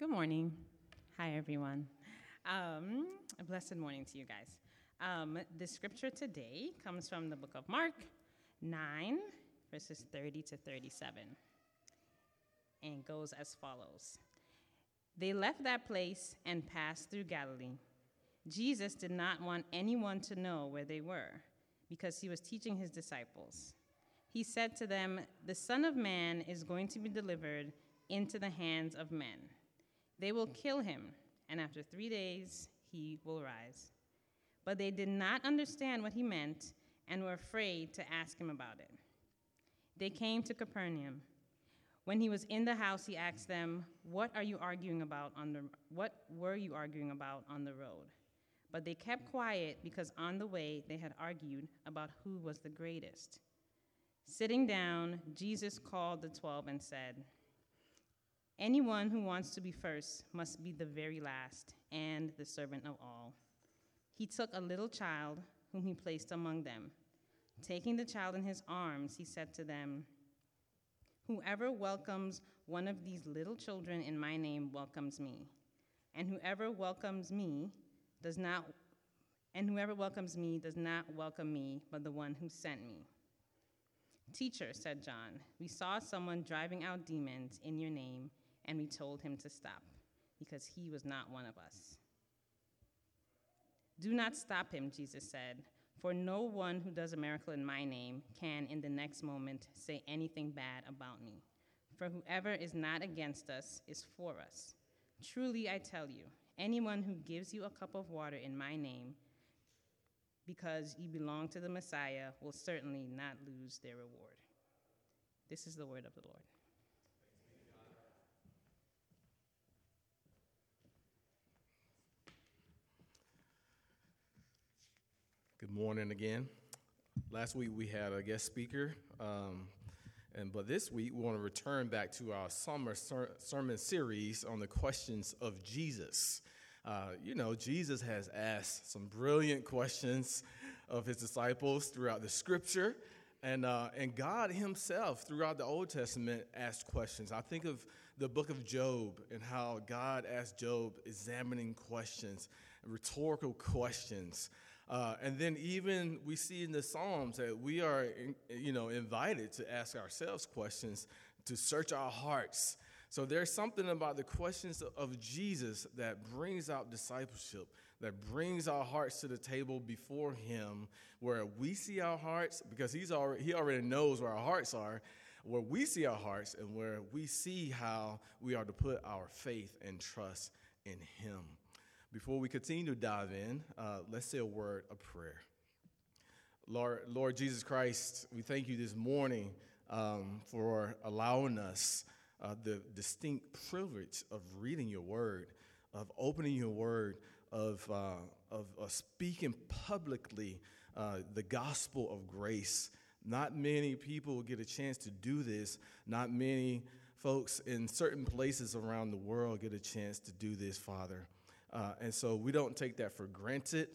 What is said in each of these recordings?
Good morning. Hi, everyone. A blessed morning to you guys. The scripture today comes from the book of Mark 9, verses 30 to 37, and goes as follows. They left that place and passed through Galilee. Jesus did not want anyone to know where they were, because he was teaching his disciples. He said to them, "The Son of Man is going to be delivered into the hands of men. They will kill him, and after 3 days he will rise." But they did not understand what he meant and were afraid to ask him about it. They came to Capernaum. When he was in the house, he asked them, "What were you arguing about on the road?" But they kept quiet because on the way they had argued about who was the greatest. Sitting down, Jesus called the 12 and said, "Anyone who wants to be first must be the very last and the servant of all." He took a little child whom he placed among them. Taking the child in his arms, he said to them, "Whoever welcomes one of these little children in my name welcomes me, and whoever welcomes me does not welcome me, but the one who sent me." "Teacher," said John, "we saw someone driving out demons in your name, and we told him to stop, because he was not one of us." "Do not stop him," Jesus said, "for no one who does a miracle in my name can in the next moment say anything bad about me. For whoever is not against us is for us. Truly I tell you, anyone who gives you a cup of water in my name, because you belong to the Messiah, will certainly not lose their reward." This is the word of the Lord. Good morning again. Last week we had a guest speaker, but this week we want to return back to our summer sermon series on the questions of Jesus. Jesus has asked some brilliant questions of his disciples throughout the scripture, and God himself throughout the Old Testament asked questions. I think of the book of Job and how God asked Job examining questions, rhetorical questions. And then even we see in the Psalms that we are, invited to ask ourselves questions, to search our hearts. So there's something about the questions of Jesus that brings out discipleship, that brings our hearts to the table before him, where we see our hearts, because he already knows where our hearts are, where we see our hearts and where we see how we are to put our faith and trust in him. Before we continue to dive in, let's say a word of prayer. Lord Jesus Christ, we thank you this morning for allowing us the distinct privilege of reading your word, of opening your word, of speaking publicly the gospel of grace. Not many people get a chance to do this. Not many folks in certain places around the world get a chance to do this, Father. And so we don't take that for granted.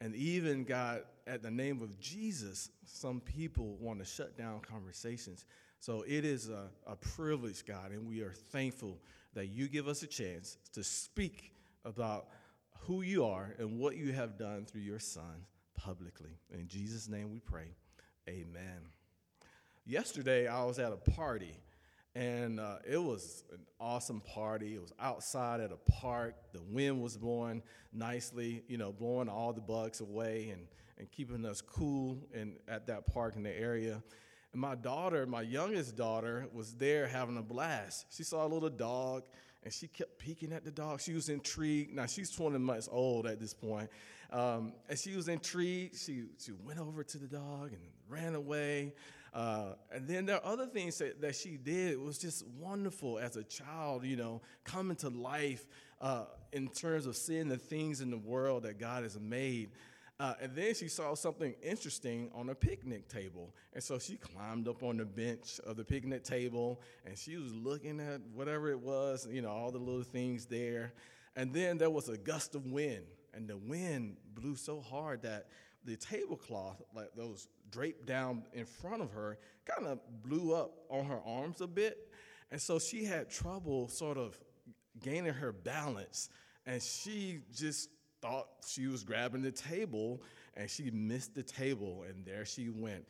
And even, God, at the name of Jesus, some people want to shut down conversations. So it is a privilege, God, and we are thankful that you give us a chance to speak about who you are and what you have done through your Son publicly. In Jesus' name we pray. Amen. Yesterday, I was at a party. And it was an awesome party. It was outside at a park. The wind was blowing nicely, blowing all the bugs away and keeping us cool at that park in the area. And my youngest daughter, was there having a blast. She saw a little dog, and she kept peeking at the dog. She was intrigued. Now, she's 20 months old at this point. And she was intrigued. She went over to the dog and ran away. And then there are other things that she did. It was just wonderful as a child, coming to life in terms of seeing the things in the world that God has made. And then she saw something interesting on a picnic table. And so she climbed up on the bench of the picnic table, and she was looking at whatever it was, all the little things there. And then there was a gust of wind, and the wind blew so hard that the tablecloth, like those draped down in front of her, kind of blew up on her arms a bit. And so she had trouble sort of gaining her balance, and she just thought she was grabbing the table, and she missed the table, and there she went.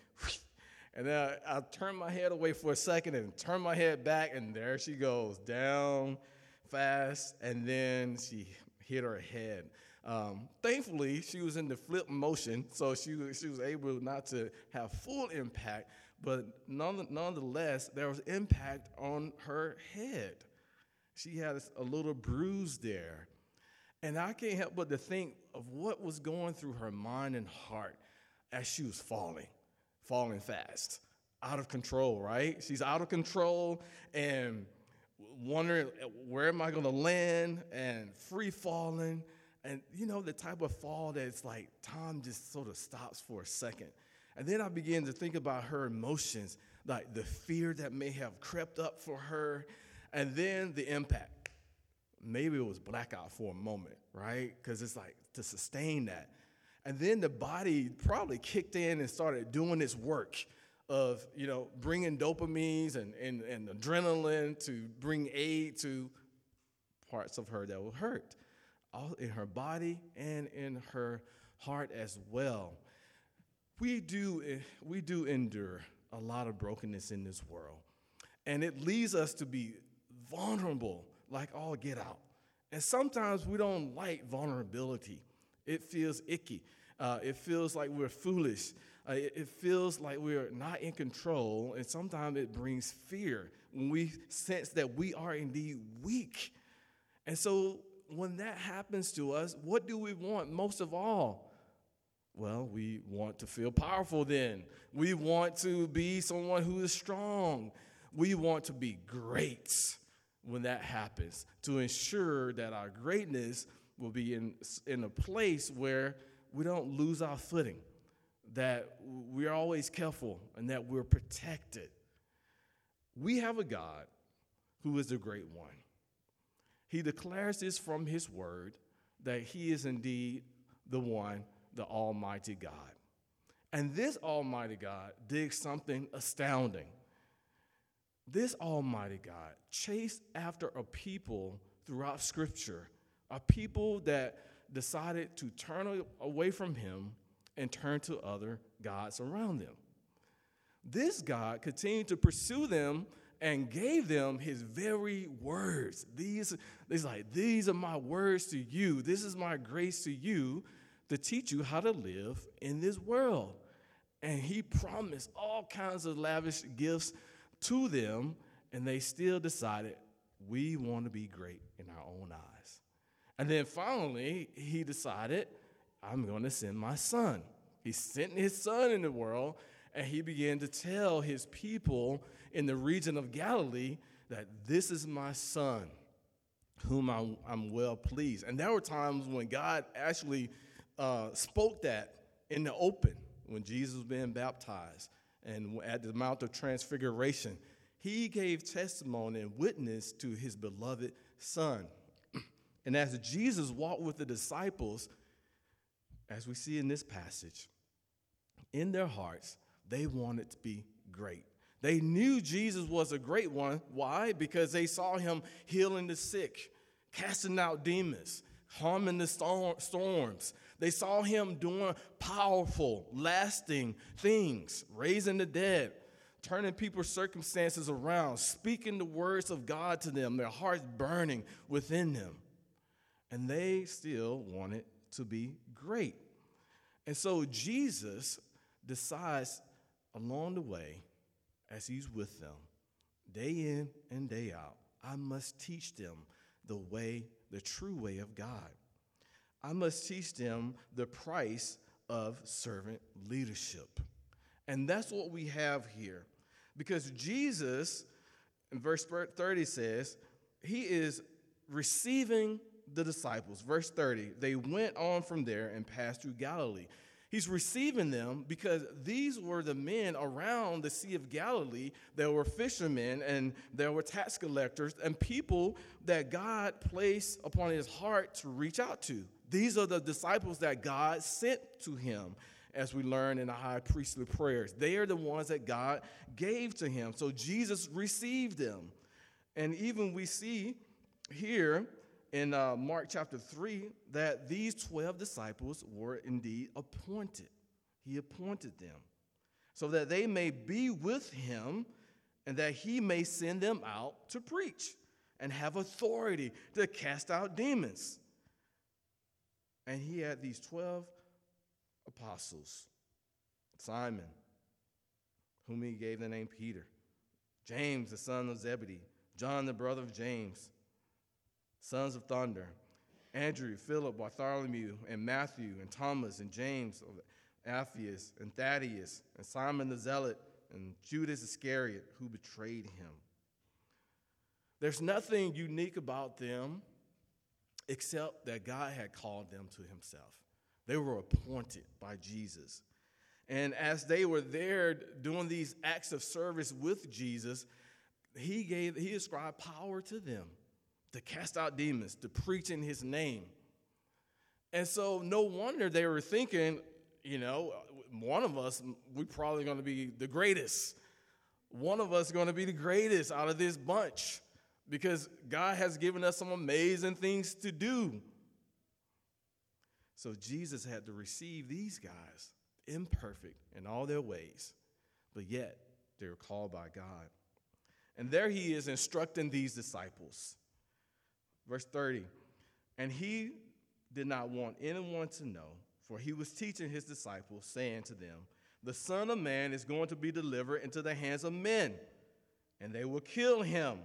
And then I turned my head away for a second and turned my head back, and there she goes, down fast, and then she hit her head. Thankfully, she was in the flip motion, so she was able not to have full impact, but nonetheless, there was impact on her head. She had a little bruise there. And I can't help but to think of what was going through her mind and heart as she was falling fast, out of control, right? She's out of control and wondering, where am I going to land, and free falling. And, you know, the type of fall that's like time just sort of stops for a second. And then I began to think about her emotions, like the fear that may have crept up for her, and then the impact. Maybe it was blackout for a moment, right? Because it's like to sustain that. And then the body probably kicked in and started doing its work of, you know, bringing dopamines and adrenaline to bring aid to parts of her that were hurt, all in her body and in her heart as well. We do endure a lot of brokenness in this world, and it leads us to be vulnerable like all get out. And sometimes we don't like vulnerability. It feels icky. It feels like we're foolish. It feels like we're not in control, and sometimes it brings fear when we sense that we are indeed weak. And so when that happens to us, what do we want most of all? Well, we want to feel powerful then. We want to be someone who is strong. We want to be great when that happens, to ensure that our greatness will be in a place where we don't lose our footing, that we're always careful and that we're protected. We have a God who is the great one. He declares this from his word, that he is indeed the one, the Almighty God. And this Almighty God did something astounding. This Almighty God chased after a people throughout Scripture, a people that decided to turn away from him and turn to other gods around them. This God continued to pursue them and gave them his very words. These are my words to you. This is my grace to you, to teach you how to live in this world. And he promised all kinds of lavish gifts to them, and they still decided, we want to be great in our own eyes. And then finally, he decided, I'm going to send my son. He sent his son in the world, and he began to tell his people in the region of Galilee that this is my son, whom I'm well pleased. And there were times when God actually spoke that in the open, when Jesus was being baptized and at the Mount of Transfiguration. He gave testimony and witness to his beloved son. And as Jesus walked with the disciples, as we see in this passage, in their hearts, they wanted to be great. They knew Jesus was a great one. Why? Because they saw him healing the sick, casting out demons, harming the storms. They saw him doing powerful, lasting things, raising the dead, turning people's circumstances around, speaking the words of God to them, their hearts burning within them. And they still wanted to be great. And so Jesus decides along the way, as he's with them, day in and day out, I must teach them the way, the true way of God. I must teach them the price of servant leadership. And that's what we have here. Because Jesus, in verse 30 says, he is receiving the disciples. Verse 30, they went on from there and passed through Galilee. He's receiving them because these were the men around the Sea of Galilee. There were fishermen, and there were tax collectors, and people that God placed upon his heart to reach out to. These are the disciples that God sent to him, as we learn in the high priestly prayers. They are the ones that God gave to him. So Jesus received them. And even we see here in Mark chapter 3 that these 12 disciples were indeed appointed. He appointed them so that they may be with him and that he may send them out to preach and have authority to cast out demons. And he had these 12 apostles, Simon, whom he gave the name Peter, James, the son of Zebedee, John, the brother of James, Sons of Thunder, Andrew, Philip, Bartholomew, and Matthew, and Thomas, and James, Alphaeus, and Thaddeus, and Simon the Zealot, and Judas Iscariot, who betrayed him. There's nothing unique about them except that God had called them to himself. They were appointed by Jesus. And as they were there doing these acts of service with Jesus, he ascribed power to them to cast out demons, to preach in his name. And so no wonder they were thinking, you know, one of us, we're probably going to be the greatest. One of us is going to be the greatest out of this bunch because God has given us some amazing things to do. So Jesus had to receive these guys, imperfect in all their ways, but yet they were called by God. And there he is instructing these disciples. Verse 30, and he did not want anyone to know, for he was teaching his disciples, saying to them, the Son of Man is going to be delivered into the hands of men, and they will kill him.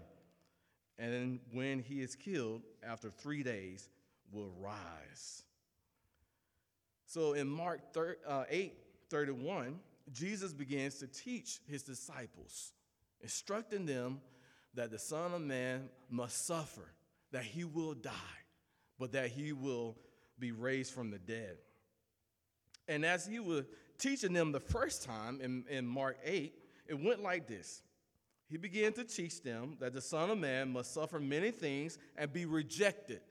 And when he is killed, after 3 days, will rise. So in Mark 8:31, Jesus begins to teach his disciples, instructing them that the Son of Man must suffer, that he will die, but that he will be raised from the dead. And as he was teaching them the first time in Mark 8, it went like this. He began to teach them that the Son of Man must suffer many things and be rejected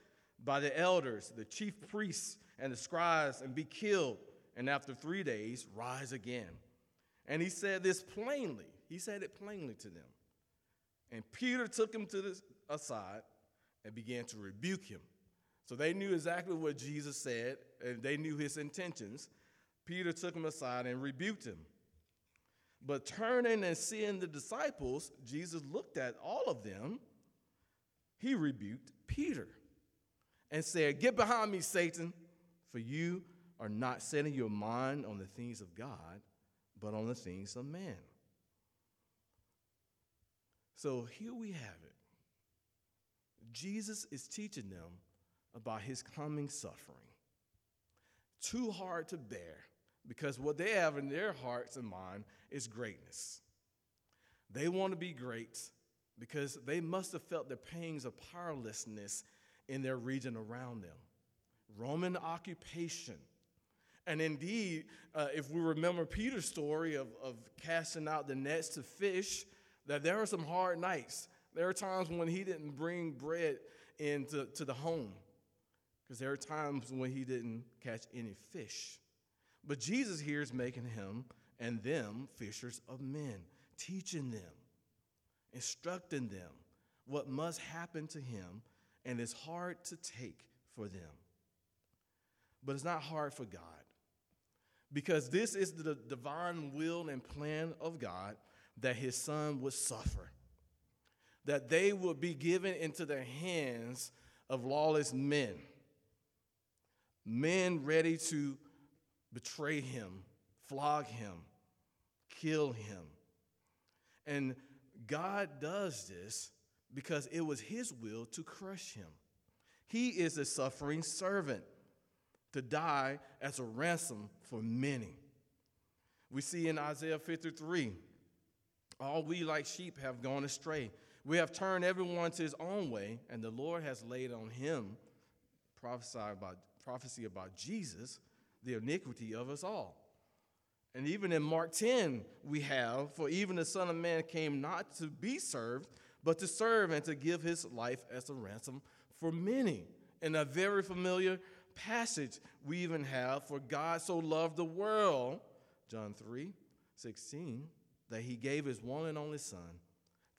by the elders, the chief priests, and the scribes, and be killed, and after 3 days rise again. And he said this plainly. He said it plainly to them. And Peter took him to the aside and began to rebuke him. So they knew exactly what Jesus said, and they knew his intentions. Peter took him aside and rebuked him. But turning and seeing the disciples, Jesus looked at all of them. He rebuked Peter and said, "Get behind me, Satan, for you are not setting your mind on the things of God, but on the things of man." So here we have it. Jesus is teaching them about his coming suffering. Too hard to bear, because what they have in their hearts and mind is greatness. They want to be great because they must have felt the pangs of powerlessness in their region around them. Roman occupation. And indeed, if we remember Peter's story of casting out the nets to fish, that there are some hard nights. There are times when he didn't bring bread into the home, because there are times when he didn't catch any fish. But Jesus here is making him and them fishers of men, teaching them, instructing them what must happen to him, and it's hard to take for them. But it's not hard for God, because this is the divine will and plan of God that his son would suffer, that they would be given into the hands of lawless men, men ready to betray him, flog him, kill him. And God does this because it was his will to crush him. He is a suffering servant to die as a ransom for many. We see in Isaiah 53, all we like sheep have gone astray. We have turned everyone to his own way, and the Lord has laid on him, prophecy about Jesus, the iniquity of us all. And even in Mark 10, we have, for even the Son of Man came not to be served, but to serve and to give his life as a ransom for many. In a very familiar passage we even have, for God so loved the world, John 3:16, that he gave his one and only Son,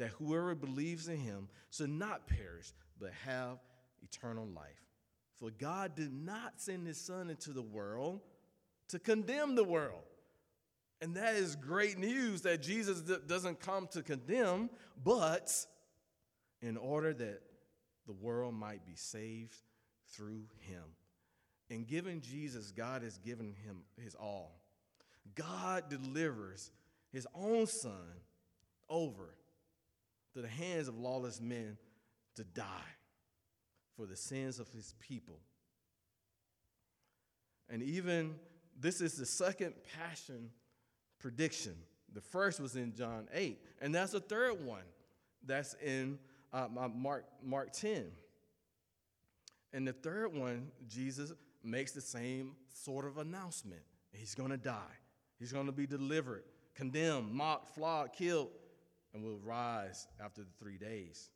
that whoever believes in him should not perish, but have eternal life. For God did not send his son into the world to condemn the world. And that is great news, that Jesus doesn't come to condemn, but in order that the world might be saved through him. In giving Jesus, God has given him his all. God delivers his own son over to the hands of lawless men to die for the sins of his people. And even this is the second passion prediction. The first was in John 8, and that's the third one. That's in Mark 10. And the third one, Jesus makes the same sort of announcement. He's going to die. He's going to be delivered, condemned, mocked, flogged, killed, and will rise after the 3 days.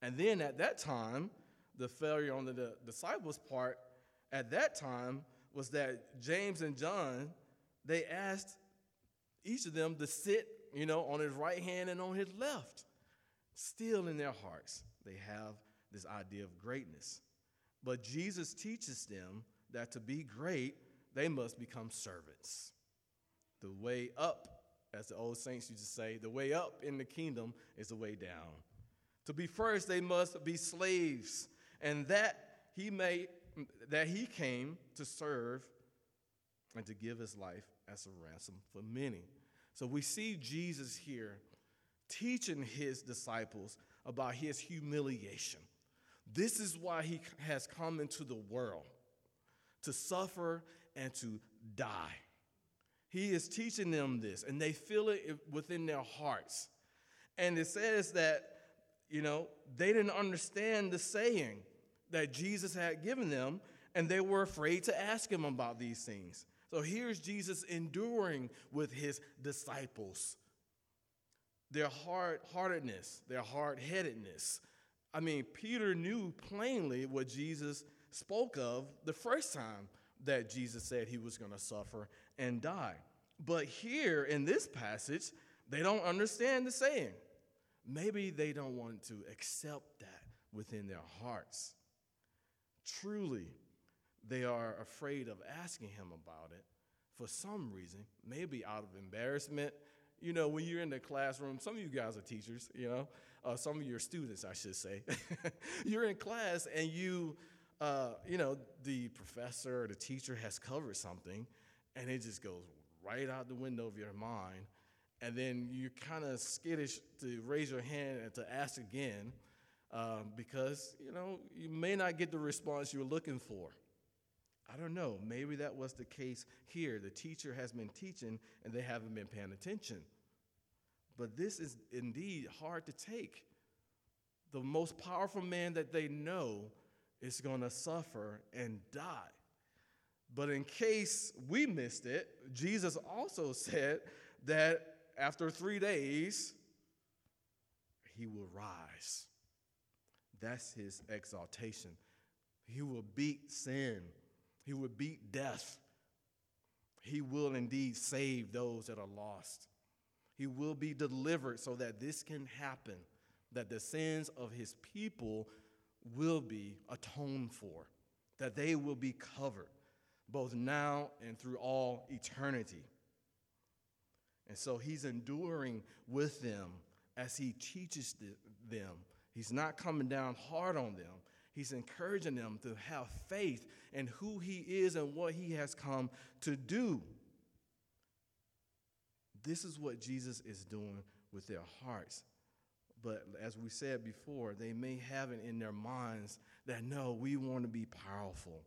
And then at that time, the failure on the disciples' part at that time was that James and John, they asked each of them to sit, on his right hand and on his left. Still in their hearts, they have this idea of greatness. But Jesus teaches them that to be great, they must become servants. The way up, as the old saints used to say, the way up in the kingdom is the way down. To be first, they must be slaves, and that he came to serve and to give his life as a ransom for many. So we see Jesus here teaching his disciples about his humiliation. This is why he has come into the world, to suffer and to die. He is teaching them this, and they feel it within their hearts. And it says that, they didn't understand the saying that Jesus had given them, and they were afraid to ask him about these things. So here's Jesus enduring with his disciples. Their hard-heartedness, their hard-headedness. Peter knew plainly what Jesus spoke of the first time that Jesus said he was going to suffer and die. But here in this passage, they don't understand the saying. Maybe they don't want to accept that within their hearts. Truly, they are afraid of asking him about it for some reason, maybe out of embarrassment. When you're in the classroom, some of you guys are teachers, some of your students, I should say. You're in class and the professor or the teacher has covered something, and it just goes right out the window of your mind. And then you're kind of skittish to raise your hand and to ask again because, you may not get the response you're looking for. I don't know. Maybe that was the case here. The teacher has been teaching, and they haven't been paying attention. But this is indeed hard to take. The most powerful man that they know is going to suffer and die. But in case we missed it, Jesus also said that after 3 days, he will rise. That's his exaltation. He will beat sin. He will beat death. He will indeed save those that are lost. He will be delivered so that this can happen, that the sins of his people will be atoned for, that they will be covered, both now and through all eternity. And so he's enduring with them as he teaches them. He's not coming down hard on them. He's encouraging them to have faith in who he is and what he has come to do. This is what Jesus is doing with their hearts. But as we said before, they may have it in their minds that, no, we want to be powerful.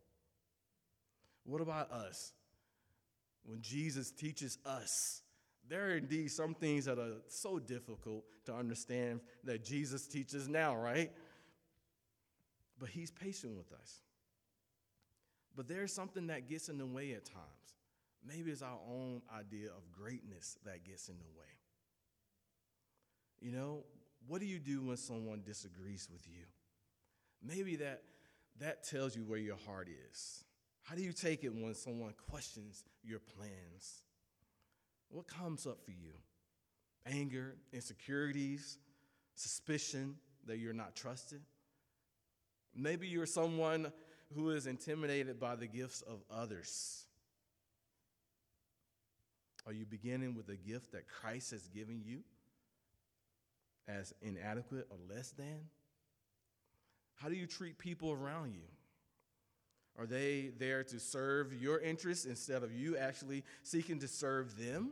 What about us? When Jesus teaches us, there are indeed some things that are so difficult to understand that Jesus teaches now, right? But he's patient with us. But there's something that gets in the way at times. Maybe it's our own idea of greatness that gets in the way. What do you do when someone disagrees with you? Maybe that tells you where your heart is. How do you take it when someone questions your plans? What comes up for you? Anger, insecurities, suspicion that you're not trusted. Maybe you're someone who is intimidated by the gifts of others. Are you beginning with a gift that Christ has given you as inadequate or less than? How do you treat people around you? Are they there to serve your interests instead of you actually seeking to serve them?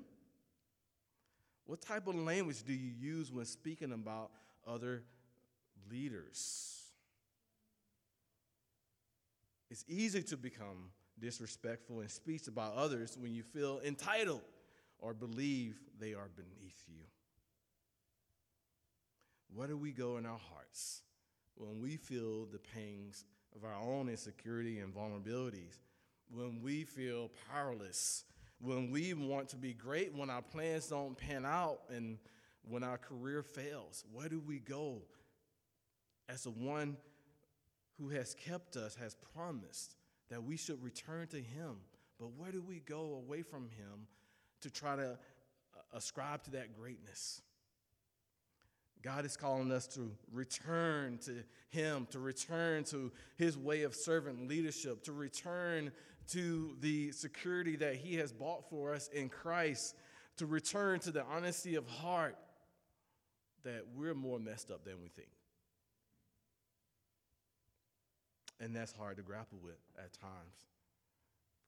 What type of language do you use when speaking about other leaders? It's easy to become disrespectful in speech about others when you feel entitled or believe they are beneath you. Where do we go in our hearts when we feel the pangs of our own insecurity and vulnerabilities, when we feel powerless, when we want to be great, when our plans don't pan out, and when our career fails? Where do we go as the one who has kept us, has promised that we should return to him? But where do we go away from him to try to ascribe to that greatness? God is calling us to return to him, to return to his way of servant leadership, to return to the security that he has bought for us in Christ, to return to the honesty of heart that we're more messed up than we think. And that's hard to grapple with at times,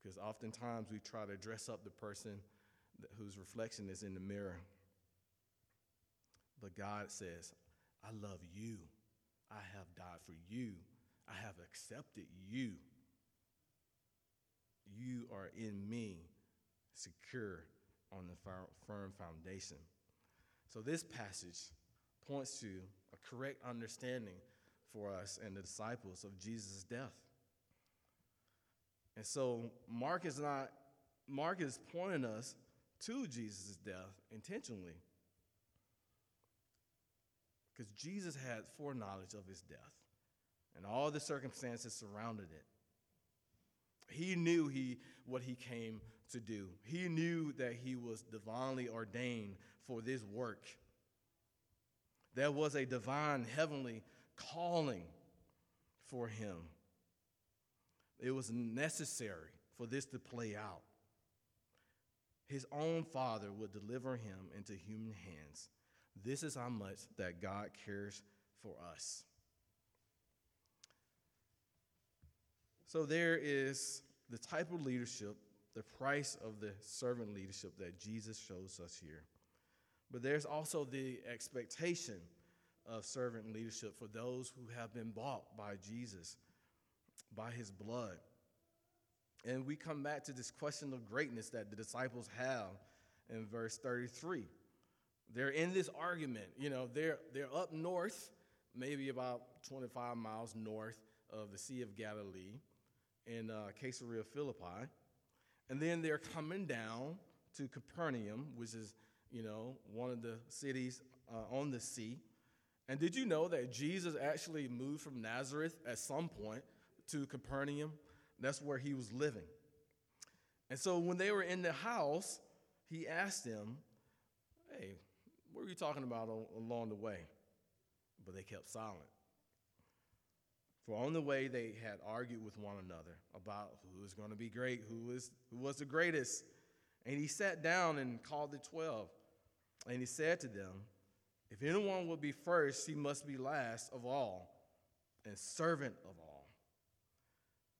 because oftentimes we try to dress up the person whose reflection is in the mirror. But God says, I love you. I have died for you. I have accepted you. You are in me, secure on the firm foundation. So this passage points to a correct understanding for us and the disciples of Jesus' death. And so Mark is pointing us to Jesus' death intentionally, because Jesus had foreknowledge of his death and all the circumstances surrounding it. He knew what he came to do. He knew that he was divinely ordained for this work. There was a divine heavenly calling for him. It was necessary for this to play out. His own Father would deliver him into human hands. This is how much that God cares for us. So there is the type of leadership, the price of the servant leadership that Jesus shows us here. But there's also the expectation of servant leadership for those who have been bought by Jesus, by his blood. And we come back to this question of greatness that the disciples have in verse 33. They're in this argument. You know, they're up north, maybe about 25 miles north of the Sea of Galilee in Caesarea Philippi. And then they're coming down to Capernaum, which is, you know, one of the cities on the sea. And did you know that Jesus actually moved from Nazareth at some point to Capernaum? That's where he was living. And so when they were in the house, he asked them, hey, what were you talking about along the way? But they kept silent. For on the way, they had argued with one another about who was going to be great, who was the greatest. And he sat down and called the 12. And he said to them, if anyone will be first, he must be last of all and servant of all.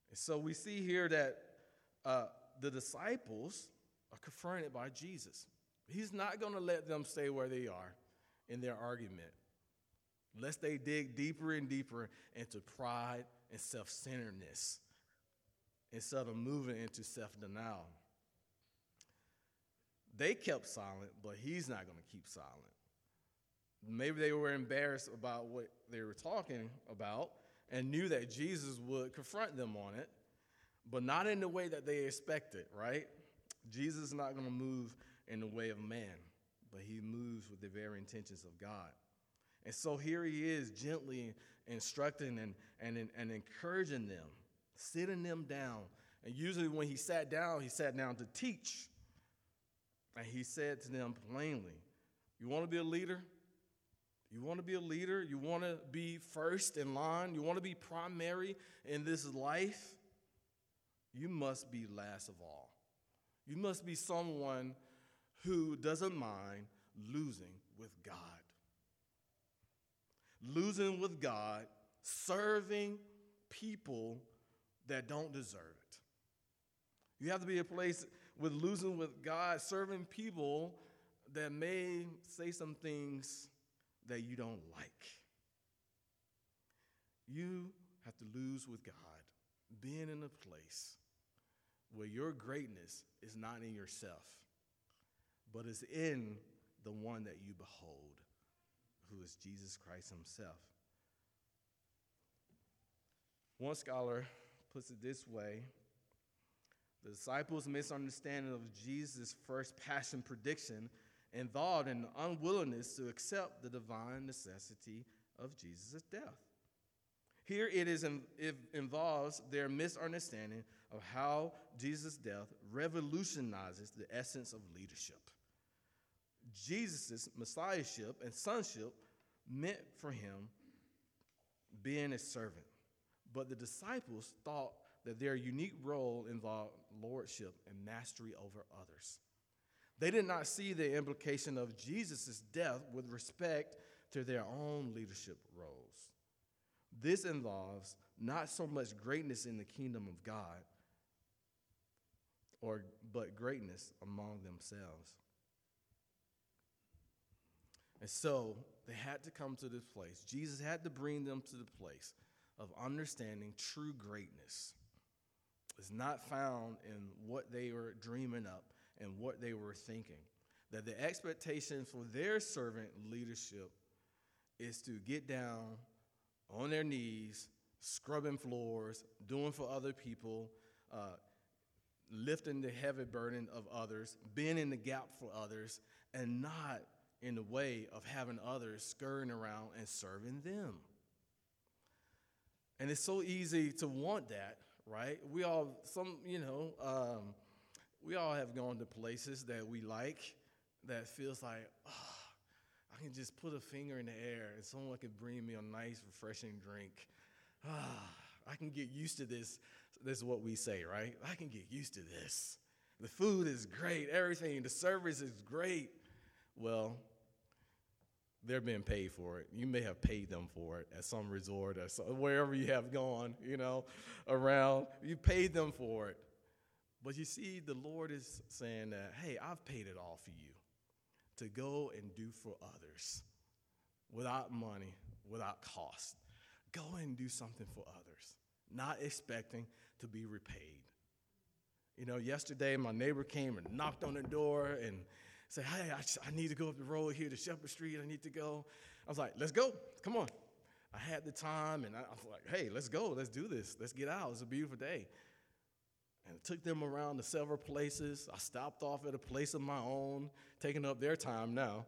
And so we see here that the disciples are confronted by Jesus. He's not going to let them stay where they are in their argument, lest they dig deeper and deeper into pride and self-centeredness instead of moving into self-denial. They kept silent, but he's not going to keep silent. Maybe they were embarrassed about what they were talking about and knew that Jesus would confront them on it, but not in the way that they expected, right? Jesus is not going to move in the way of man, but he moves with the very intentions of God. And so here he is gently instructing and encouraging them, sitting them down. And usually when he sat down to teach. And he said to them plainly, you want to be a leader? You want to be a leader? You want to be first in line? You want to be primary in this life? You must be last of all. You must be someone who doesn't mind losing with God. Losing with God, serving people that don't deserve it. You have to be a place with losing with God, serving people that may say some things that you don't like. You have to lose with God, being in a place where your greatness is not in yourself, but is in the one that you behold, who is Jesus Christ himself. One scholar puts it this way: the disciples' misunderstanding of Jesus' first passion prediction involved an unwillingness to accept the divine necessity of Jesus' death. Here it involves their misunderstanding of how Jesus' death revolutionizes the essence of leadership. Jesus' messiahship and sonship meant for him being a servant, but the disciples thought that their unique role involved lordship and mastery over others. They did not see the implication of Jesus' death with respect to their own leadership roles. This involves not so much greatness in the kingdom of God, but greatness among themselves. And so they had to come to this place. Jesus had to bring them to the place of understanding true greatness. It's not found in what they were dreaming up and what they were thinking. That the expectation for their servant leadership is to get down on their knees, scrubbing floors, doing for other people, lifting the heavy burden of others, being in the gap for others, and not in the way of having others scurrying around and serving them. And it's so easy to want that, right? We all have gone to places that we like, that feels like, I can just put a finger in the air and someone can bring me a nice, refreshing drink. I can get used to this. This is what we say, right? I can get used to this. The food is great, everything. The service is great. Well, they're being paid for it. You may have paid them for it at some resort or wherever you have gone, around. You paid them for it. But you see, the Lord is saying that, hey, I've paid it all for you to go and do for others without money, without cost. Go and do something for others, not expecting to be repaid. Yesterday my neighbor came and knocked on the door and said, hey, I need to go up the road here to Shepherd Street. I need to go. I was like, let's go. Come on. I had the time, and I was like, hey, let's go. Let's do this. Let's get out. It's a beautiful day. And I took them around to several places. I stopped off at a place of my own, taking up their time now.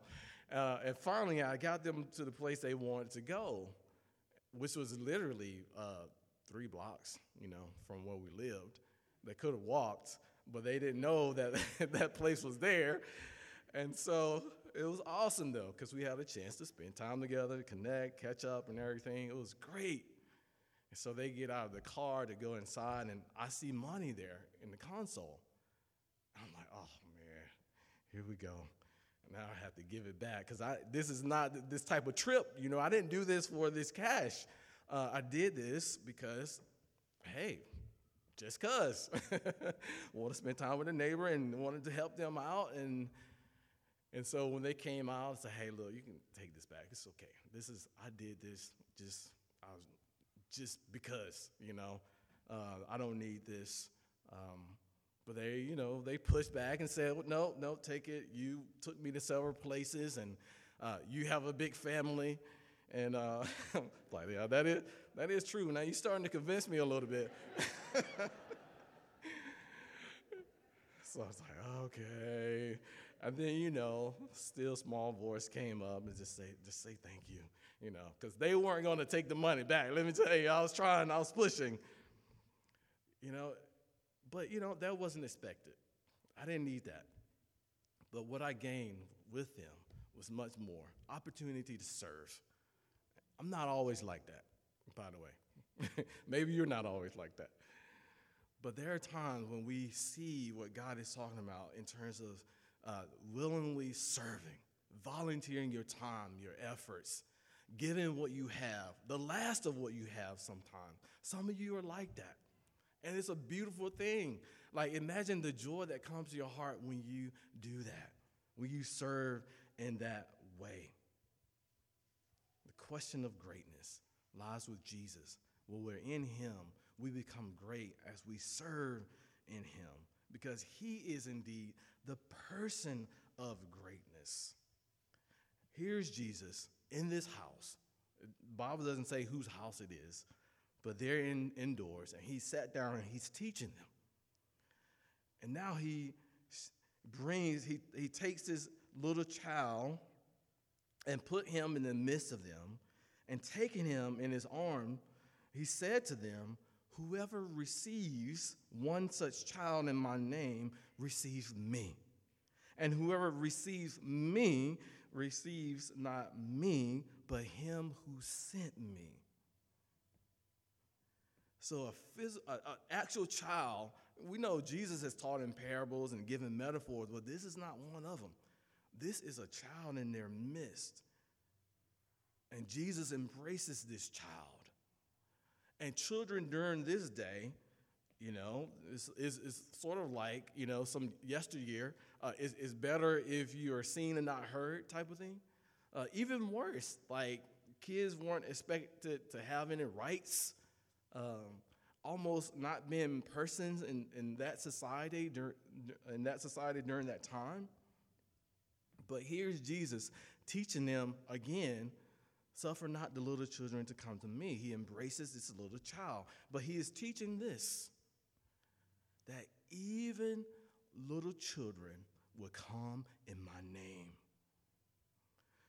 And finally, I got them to the place they wanted to go, which was literally 3 blocks, from where we lived. They could have walked, but they didn't know that that place was there. And so it was awesome, though, because we had a chance to spend time together, connect, catch up, and everything. It was great. And so they get out of the car to go inside, and I see money there in the console. I'm like, oh, man, here we go. Now I have to give it back because this is not this type of trip. I didn't do this for this cash. I did this because, hey, just because. Want to spend time with a neighbor and wanted to help them out. And so when they came out, I said, hey, look, you can take this back. It's okay. I did this just because, I don't need this. But they, they pushed back and said, well, no, take it. You took me to several places, and you have a big family. And like, yeah, that is true. Now you're starting to convince me a little bit. So I was like, okay. And then, still small voice came up and just say thank you, because they weren't going to take the money back. Let me tell you, I was trying, I was pushing, but, that wasn't expected. I didn't need that. But what I gained with them was much more. Opportunity to serve. I'm not always like that, by the way. Maybe you're not always like that. But there are times when we see what God is talking about in terms of willingly serving, volunteering your time, your efforts, giving what you have, the last of what you have sometimes. Some of you are like that. And it's a beautiful thing. Like, imagine the joy that comes to your heart when you do that, when you serve in that way. The question of greatness lies with Jesus. When we're in him, we become great as we serve in him, because he is indeed the person of greatness. Here's Jesus in this house. The Bible doesn't say whose house it is, but they're indoors, and he sat down and he's teaching them. And now he takes this little child and put him in the midst of them, and taking him in his arm, he said to them, "Whoever receives one such child in my name receives me. And whoever receives me receives not me, but him who sent me." So an actual child, we know Jesus has taught in parables and given metaphors, but this is not one of them. This is a child in their midst. And Jesus embraces this child. And children during this day, you know, is sort of like, you know, some yesteryear, is better if you are seen and not heard type of thing. Even worse, like kids weren't expected to have any rights, almost not being persons in that society during that time. But here's Jesus teaching them again, "Suffer not the little children to come to me." He embraces this little child. But he is teaching this, that even little children will come in my name.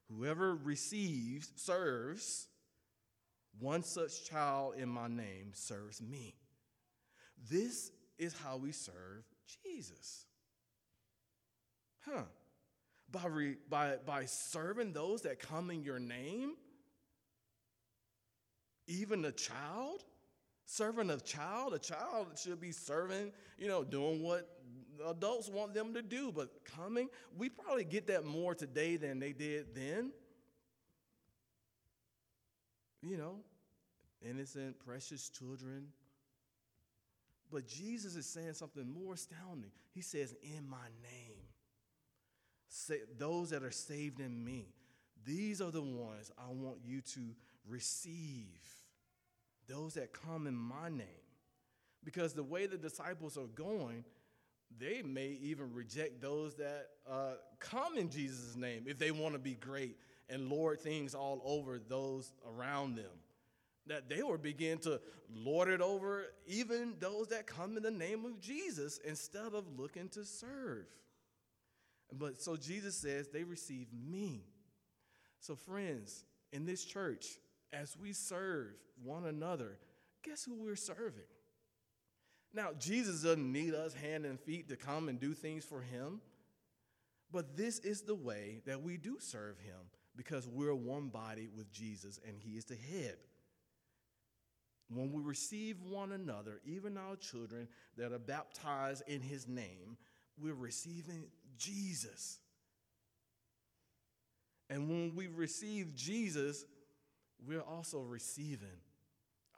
Whoever receives, serves, one such child in my name serves me. This is how we serve Jesus. By serving those that come in your name. Even a child, serving a child should be serving, you know, doing what adults want them to do. But coming, we probably get that more today than they did then. You know, innocent, precious children. But Jesus is saying something more astounding. He says, in my name, those that are saved in me, these are the ones I want you to receive. Those that come in my name. Because the way the disciples are going, they may even reject those that come in Jesus' name if they want to be great and lord things all over those around them. That they will begin to lord it over even those that come in the name of Jesus instead of looking to serve. But so Jesus says, they receive me. So friends, in this church, as we serve one another, guess who we're serving? Now, Jesus doesn't need us hand and feet to come and do things for him. But this is the way that we do serve him, because we're one body with Jesus and he is the head. When we receive one another, even our children that are baptized in his name, we're receiving Jesus. And when we receive Jesus, we're also receiving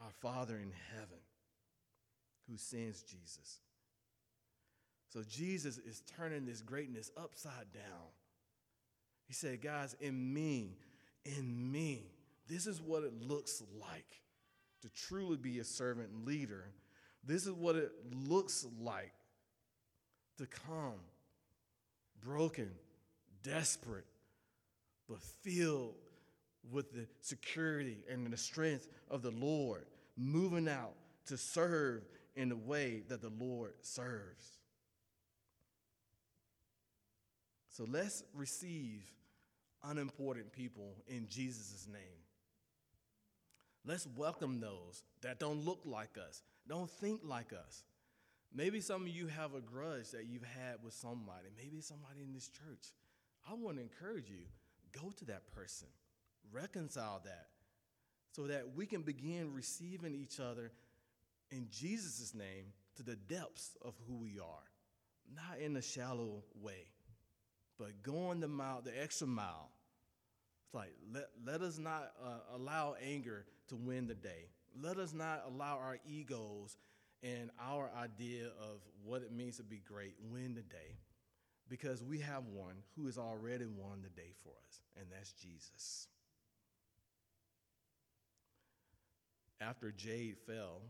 our Father in heaven who sends Jesus. So Jesus is turning this greatness upside down. He said, guys, in me, this is what it looks like to truly be a servant leader. This is what it looks like to come broken, desperate, but filled with the security and the strength of the Lord, moving out to serve in the way that the Lord serves. So let's receive unimportant people in Jesus' name. Let's welcome those that don't look like us, don't think like us. Maybe some of you have a grudge that you've had with somebody, maybe somebody in this church. I want to encourage you, Go to that person. Reconcile that so that we can begin receiving each other in Jesus' name to the depths of who we are, not in a shallow way, but going the extra mile. It's like, let us not allow anger to win the day. Let us not allow our egos and our idea of what it means to be great win the day, because we have one who has already won the day for us, and that's Jesus. After Jade fell,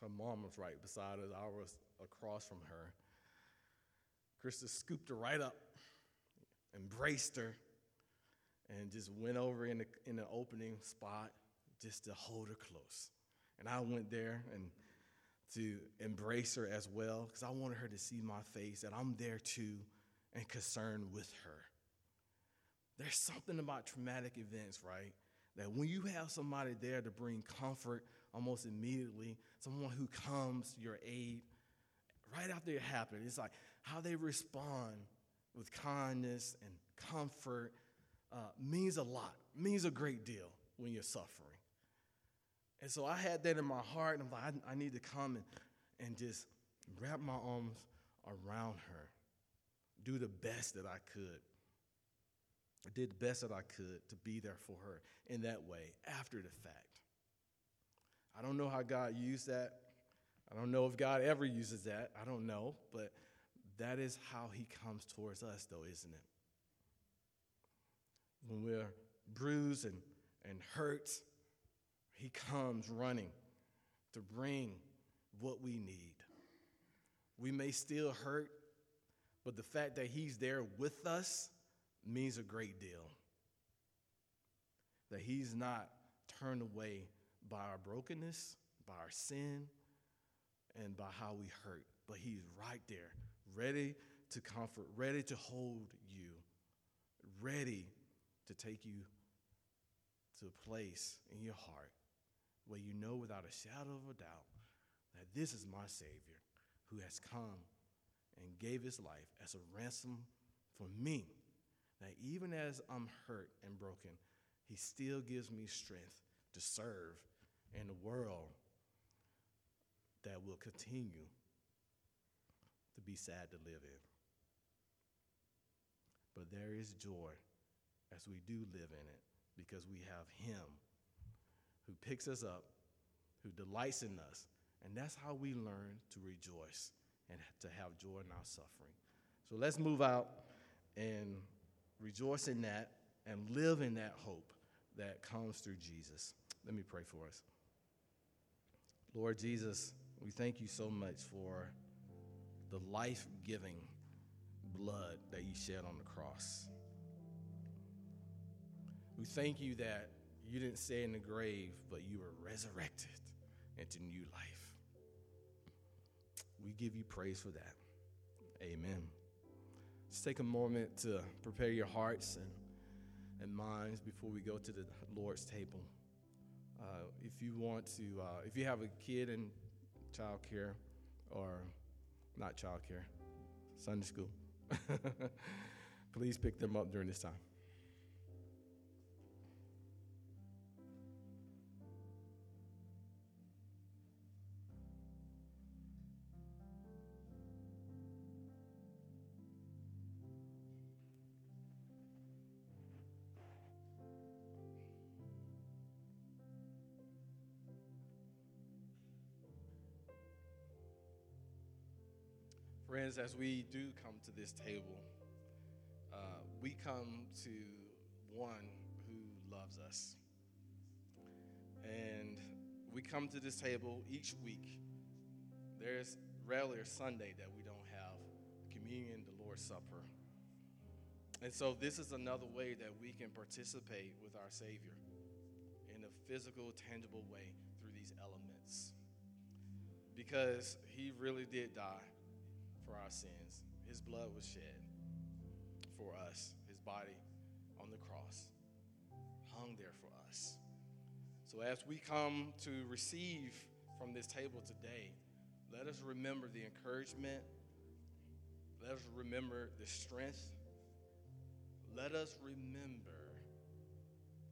her mom was right beside us. I was across from her. Krista scooped her right up, embraced her, and just went over in the opening spot just to hold her close. And I went there and to embrace her as well, because I wanted her to see my face, that I'm there too and concerned with her. There's something about traumatic events, right? That when you have somebody there to bring comfort almost immediately, someone who comes to your aid right after it happened, it's like how they respond with kindness and comfort means a lot, means a great deal when you're suffering. And so I had that in my heart, and I'm like, I need to come and just wrap my arms around her, do the best that I could. I did the best that I could to be there for her in that way after the fact. I don't know how God used that. I don't know if God ever uses that. I don't know, but that is how he comes towards us, though, isn't it? When we're bruised and hurt, he comes running to bring what we need. We may still hurt, but the fact that he's there with us means a great deal. That he's not turned away by our brokenness, by our sin, and by how we hurt. But he's right there, ready to comfort, ready to hold you, ready to take you to a place in your heart where you know without a shadow of a doubt that this is my Savior who has come and gave his life as a ransom for me. That even as I'm hurt and broken, he still gives me strength to serve in a world that will continue to be sad to live in. But there is joy as we do live in it, because we have him who picks us up, who delights in us. And that's how we learn to rejoice and to have joy in our suffering. So let's move out and rejoice in that and live in that hope that comes through Jesus. Let me pray for us. Lord Jesus, we thank you so much for the life-giving blood that you shed on the cross. We thank you that you didn't stay in the grave, but you were resurrected into new life. We give you praise for that. Amen. Just take a moment to prepare your hearts and minds before we go to the Lord's table. If you want to, if you have a kid in childcare, or not childcare, Sunday school, please pick them up during this time. Friends, as we do come to this table, we come to one who loves us. And we come to this table each week. There's rarely a Sunday that we don't have communion, the Lord's Supper. And so this is another way that we can participate with our Savior in a physical, tangible way through these elements. Because he really did die. For our sins. His blood was shed for us. His body on the cross hung there for us. So as we come to receive from this table today, let us remember the encouragement. Let us remember the strength. Let us remember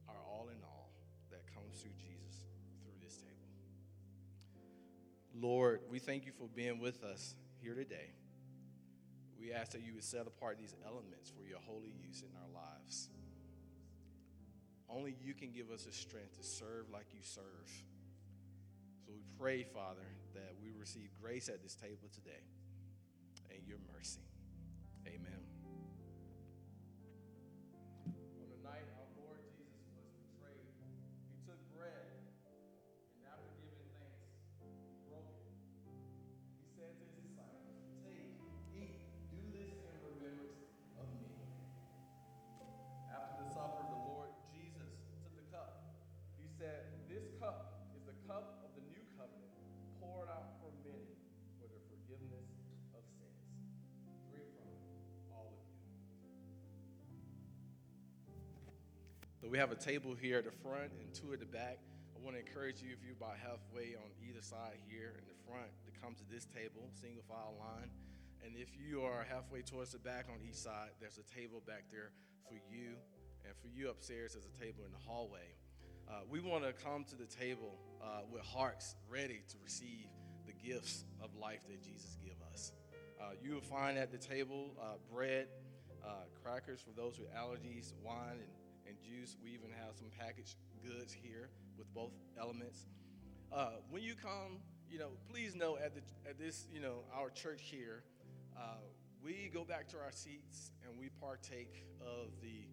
our all in all that comes through Jesus through this table. Lord, we thank you for being with us here today. We ask that you would set apart these elements for your holy use in our lives. Only you can give us the strength to serve like you serve. So we pray, Father, that we receive grace at this table today and your mercy. Amen. On the night our Lord Jesus was betrayed, he took bread, and after giving thanks, he broke it. He said to his disciples, "Take, eat, do this in remembrance of me." After the supper, the Lord Jesus took the cup. He said, "This cup is the cup of the new covenant, poured out for many for the forgiveness of sins. Drink from it, all of you." So we have a table here at the front and two at the back. I want to encourage you, if you're about halfway on either side here in the front, to come to this table, single file line. And if you are halfway towards the back on each side, there's a table back there for you. And for you upstairs, there's a table in the hallway. We want to come to the table with hearts ready to receive the gifts of life that Jesus gives us. You will find at the table bread, crackers for those with allergies, wine, and juice. We even have some packaged goods here with both elements. When you come, please know at this, our church here, we go back to our seats and we partake of the